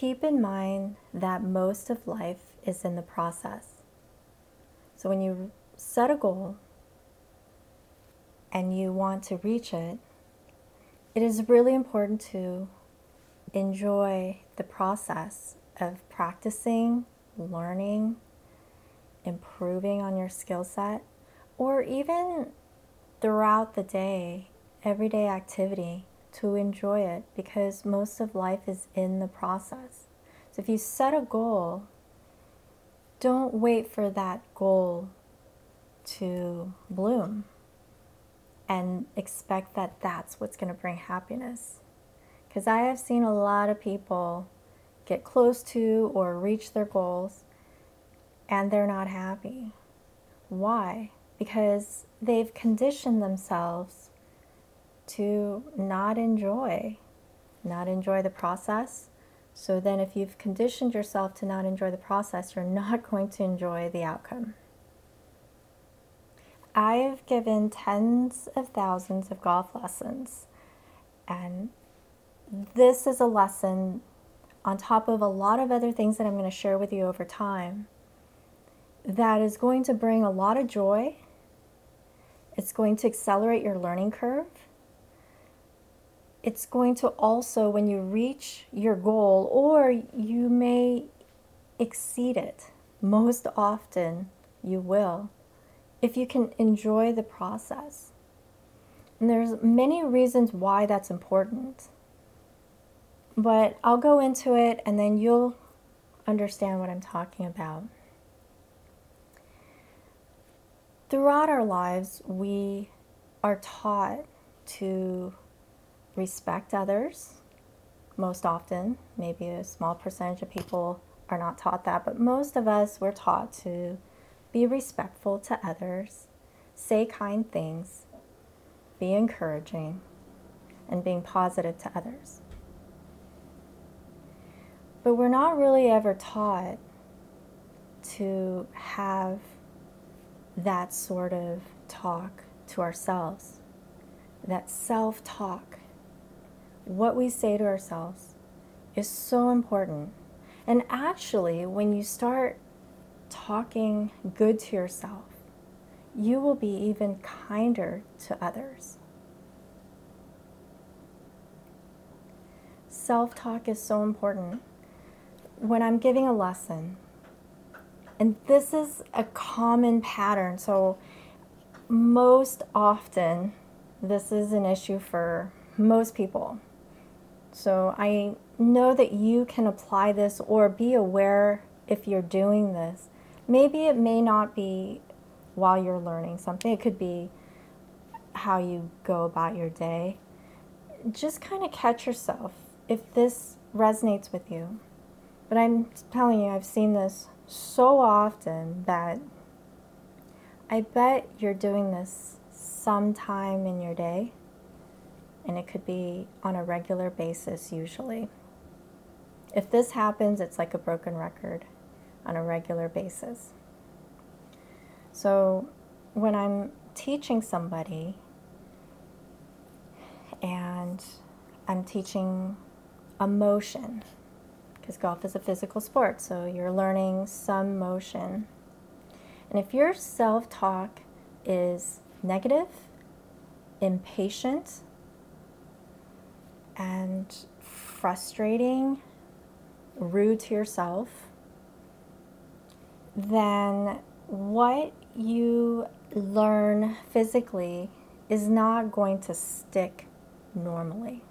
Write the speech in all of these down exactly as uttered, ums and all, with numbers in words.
Keep in mind that most of life is in the process. So when you set a goal and you want to reach it, it is really important to enjoy the process of practicing, learning, improving on your skill set, or even throughout the day, everyday activity, to enjoy it, because most of life is in the process. So if you set a goal, don't wait for that goal to bloom and expect that that's what's going to bring happiness. Because I have seen a lot of people get close to or reach their goals and they're not happy. Why? Because they've conditioned themselves to not enjoy, not enjoy the process. So then if you've conditioned yourself to not enjoy the process, you're not going to enjoy the outcome. I've given tens of thousands of golf lessons, and this is a lesson on top of a lot of other things that I'm going to share with you over time that is going to bring a lot of joy. It's going to accelerate your learning curve. It's going to also, when you reach your goal, or you may exceed it, most often you will, if you can enjoy the process. And there's many reasons why that's important, but I'll go into it and then you'll understand what I'm talking about. Throughout our lives, we are taught to respect others, most often. Maybe a small percentage of people are not taught that, but most of us, we're taught to be respectful to others, say kind things, be encouraging, and being positive to others. But we're not really ever taught to have that sort of talk to ourselves, that self-talk. What we say to ourselves is so important. And actually, when you start talking good to yourself, you will be even kinder to others. Self-talk is so important. When I'm giving a lesson, and this is a common pattern, so most often this is an issue for most people. So I know that you can apply this or be aware if you're doing this. Maybe it may not be while you're learning something. It could be how you go about your day. Just kind of catch yourself if this resonates with you. But I'm telling you, I've seen this so often that I bet you're doing this sometime in your day. And it could be on a regular basis usually. If this happens, it's like a broken record on a regular basis. So when I'm teaching somebody and I'm teaching a motion, because golf is a physical sport, so you're learning some motion. And if your self-talk is negative, impatient, and frustrating, rude to yourself, then what you learn physically is not going to stick normally.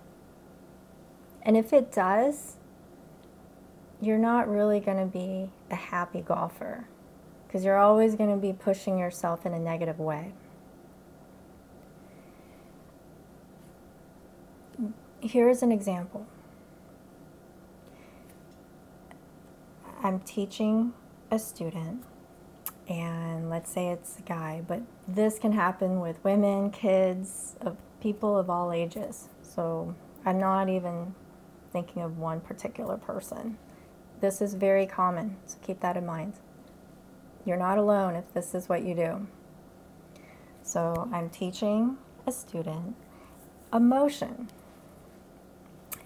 And if it does, you're not really going to be a happy golfer, because you're always going to be pushing yourself in a negative way. Here's an example. I'm teaching a student, and let's say it's a guy, but this can happen with women, kids, of people of all ages. So I'm not even thinking of one particular person. This is very common, so keep that in mind. You're not alone if this is what you do. So I'm teaching a student a motion.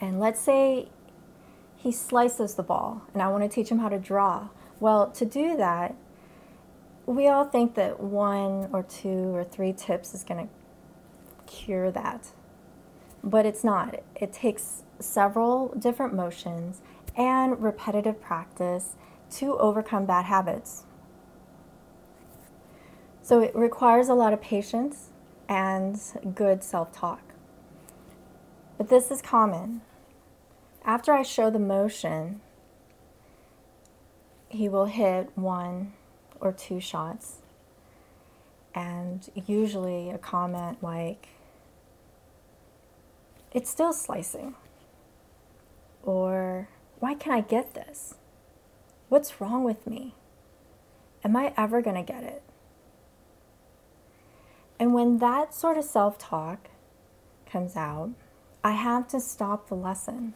And let's say he slices the ball, and I want to teach him how to draw. Well, to do that, we all think that one or two or three tips is going to cure that, but it's not. It takes several different motions and repetitive practice to overcome bad habits. So it requires a lot of patience and good self-talk. But this is common. After I show the motion, he will hit one or two shots, and usually a comment like, "It's still slicing," or "Why can't I get this? What's wrong with me? Am I ever going to get it?" And when that sort of self-talk comes out, I have to stop the lesson.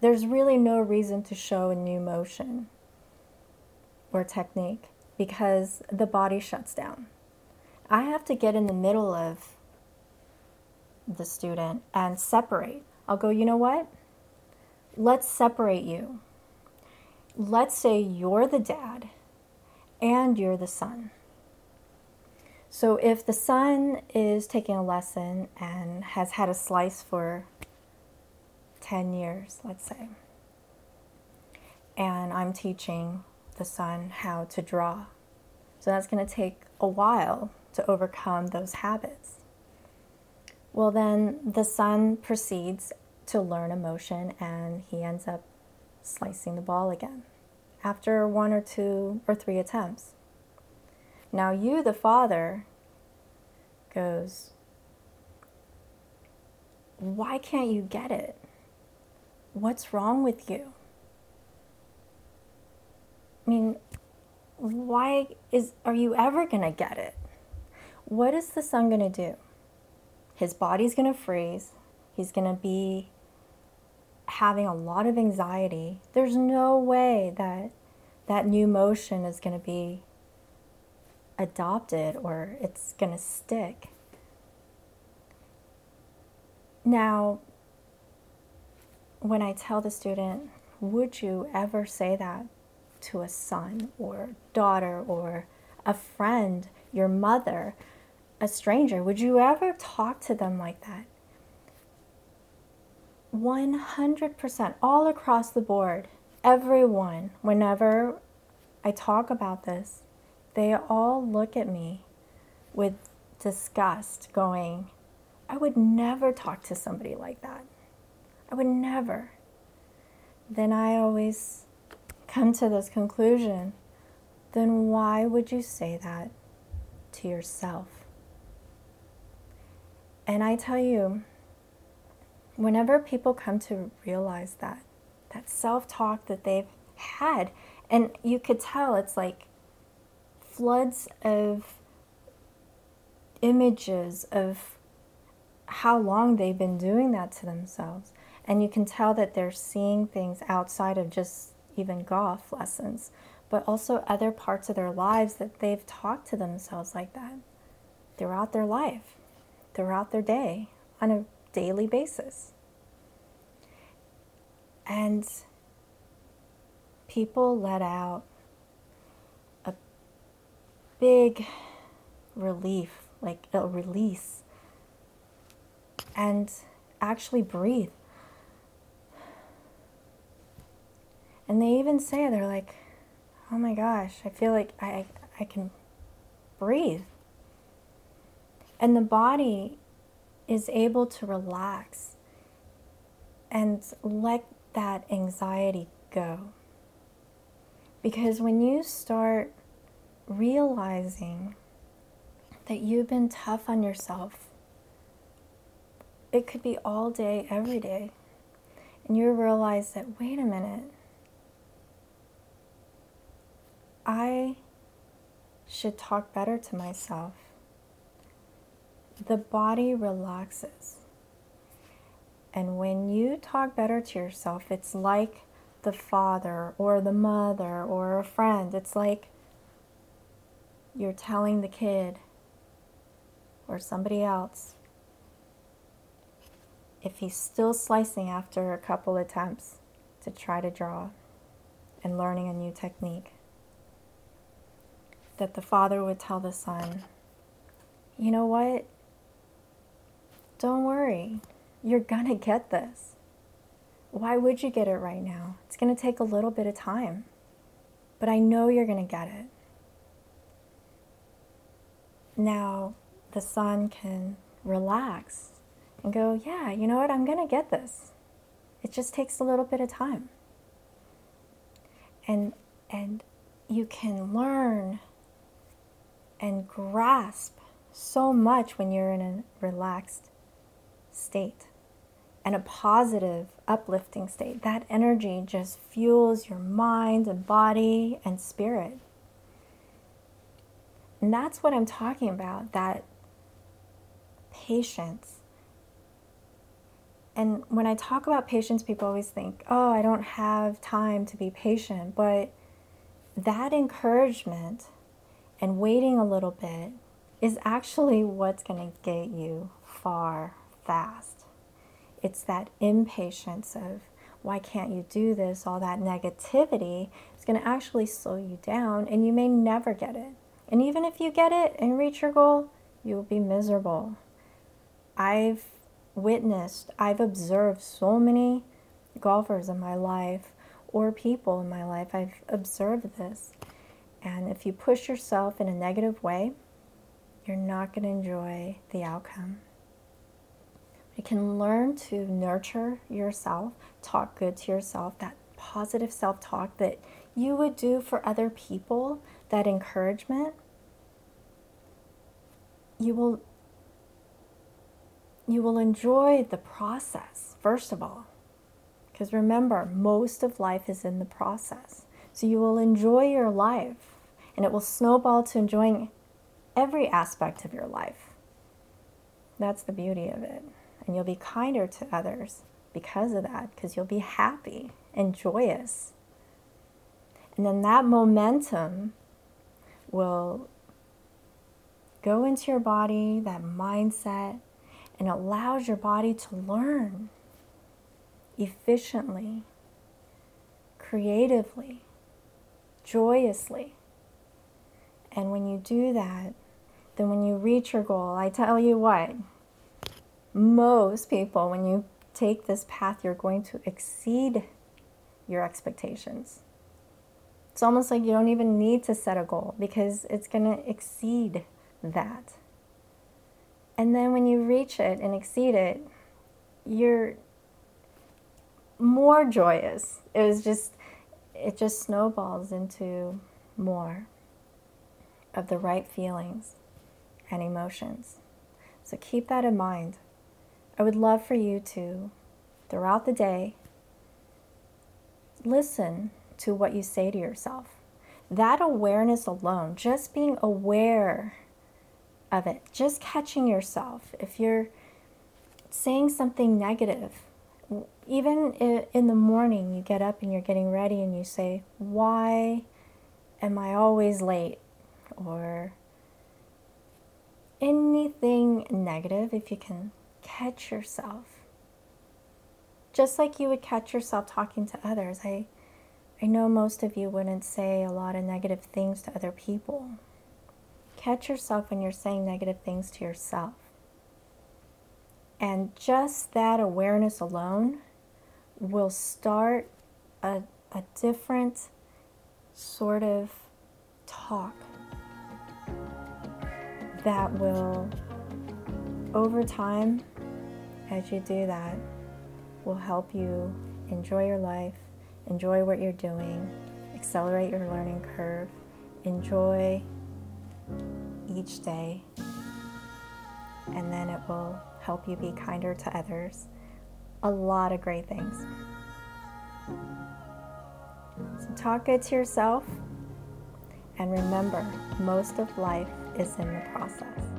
There's really no reason to show a new motion or technique because the body shuts down. I have to get in the middle of the student and separate. I'll go, "You know what? Let's separate you. Let's say you're the dad and you're the son." So if the son is taking a lesson and has had a slice for ten years, let's say, and I'm teaching the son how to draw, so that's going to take a while to overcome those habits. Well, then the son proceeds to learn a motion, and he ends up slicing the ball again after one or two or three attempts. Now you, the father, goes, "Why can't you get it? What's wrong with you? I mean, why is are you ever going to get it?" What is the son going to do? His body's going to freeze. He's going to be having a lot of anxiety. There's no way that that new motion is going to be adopted or it's going to stick. Now, when I tell the student, "Would you ever say that to a son or daughter or a friend, your mother, a stranger? Would you ever talk to them like that?" one hundred percent, all across the board, everyone, whenever I talk about this, they all look at me with disgust going, "I would never talk to somebody like that. I would never." Then I always come to this conclusion, then why would you say that to yourself? And I tell you, whenever people come to realize that, that self-talk that they've had, and you could tell it's like floods of images of how long they've been doing that to themselves. And you can tell that they're seeing things outside of just even golf lessons, but also other parts of their lives that they've talked to themselves like that throughout their life, throughout their day, on a daily basis. And people let out a big relief, like a release, and actually breathe. And they even say, they're like, "Oh my gosh, I feel like I, I, I can breathe." And the body is able to relax and let that anxiety go. Because when you start realizing that you've been tough on yourself, it could be all day, every day, and you realize that, wait a minute, I should talk better to myself. The body relaxes. And when you talk better to yourself, it's like the father or the mother or a friend. It's like you're telling the kid or somebody else, if he's still slicing after a couple attempts, to try to draw and learning a new technique, that the father would tell the son, you know what, don't worry, you're gonna get this. Why would you get it right now? It's gonna take a little bit of time, but I know you're gonna get it. Now the son can relax and go, yeah, you know what, I'm gonna get this. It just takes a little bit of time. And and you can learn and grasp so much when you're in a relaxed state and a positive, uplifting state. That energy just fuels your mind and body and spirit. And that's what I'm talking about, that patience. And when I talk about patience, people always think, oh, I don't have time to be patient. But that encouragement and waiting a little bit is actually what's going to get you far fast. It's that impatience of, why can't you do this? All that negativity is going to actually slow you down, and you may never get it. And even if you get it and reach your goal, you will be miserable. I've witnessed, I've observed so many golfers in my life or people in my life. I've observed this. And if you push yourself in a negative way, you're not going to enjoy the outcome. You can learn to nurture yourself, talk good to yourself, that positive self-talk that you would do for other people, that encouragement. You will, you will enjoy the process, first of all. Because remember, most of life is in the process. So you will enjoy your life, and it will snowball to enjoying every aspect of your life. That's the beauty of it. And you'll be kinder to others because of that, because you'll be happy and joyous. And then that momentum will go into your body, that mindset, and allows your body to learn efficiently, creatively, joyously. And when you do that, then when you reach your goal, I tell you what, most people, when you take this path, you're going to exceed your expectations. It's almost like you don't even need to set a goal because it's going to exceed that. And then when you reach it and exceed it, you're more joyous. It was just, it just snowballs into more of the right feelings and emotions. So keep that in mind. I would love for you to, throughout the day, listen to what you say to yourself. That awareness alone, just being aware of it, just catching yourself. If you're saying something negative, even in the morning, you get up and you're getting ready and you say, why am I always late? Or anything negative, if you can catch yourself. Just like you would catch yourself talking to others. I, I know most of you wouldn't say a lot of negative things to other people. Catch yourself when you're saying negative things to yourself. And just that awareness alone will start a, a different sort of talk that will, over time, as you do that, will help you enjoy your life, enjoy what you're doing, accelerate your learning curve, enjoy each day, and then it will help you be kinder to others. A lot of great things. So talk good to yourself, and remember, most of life is in the process.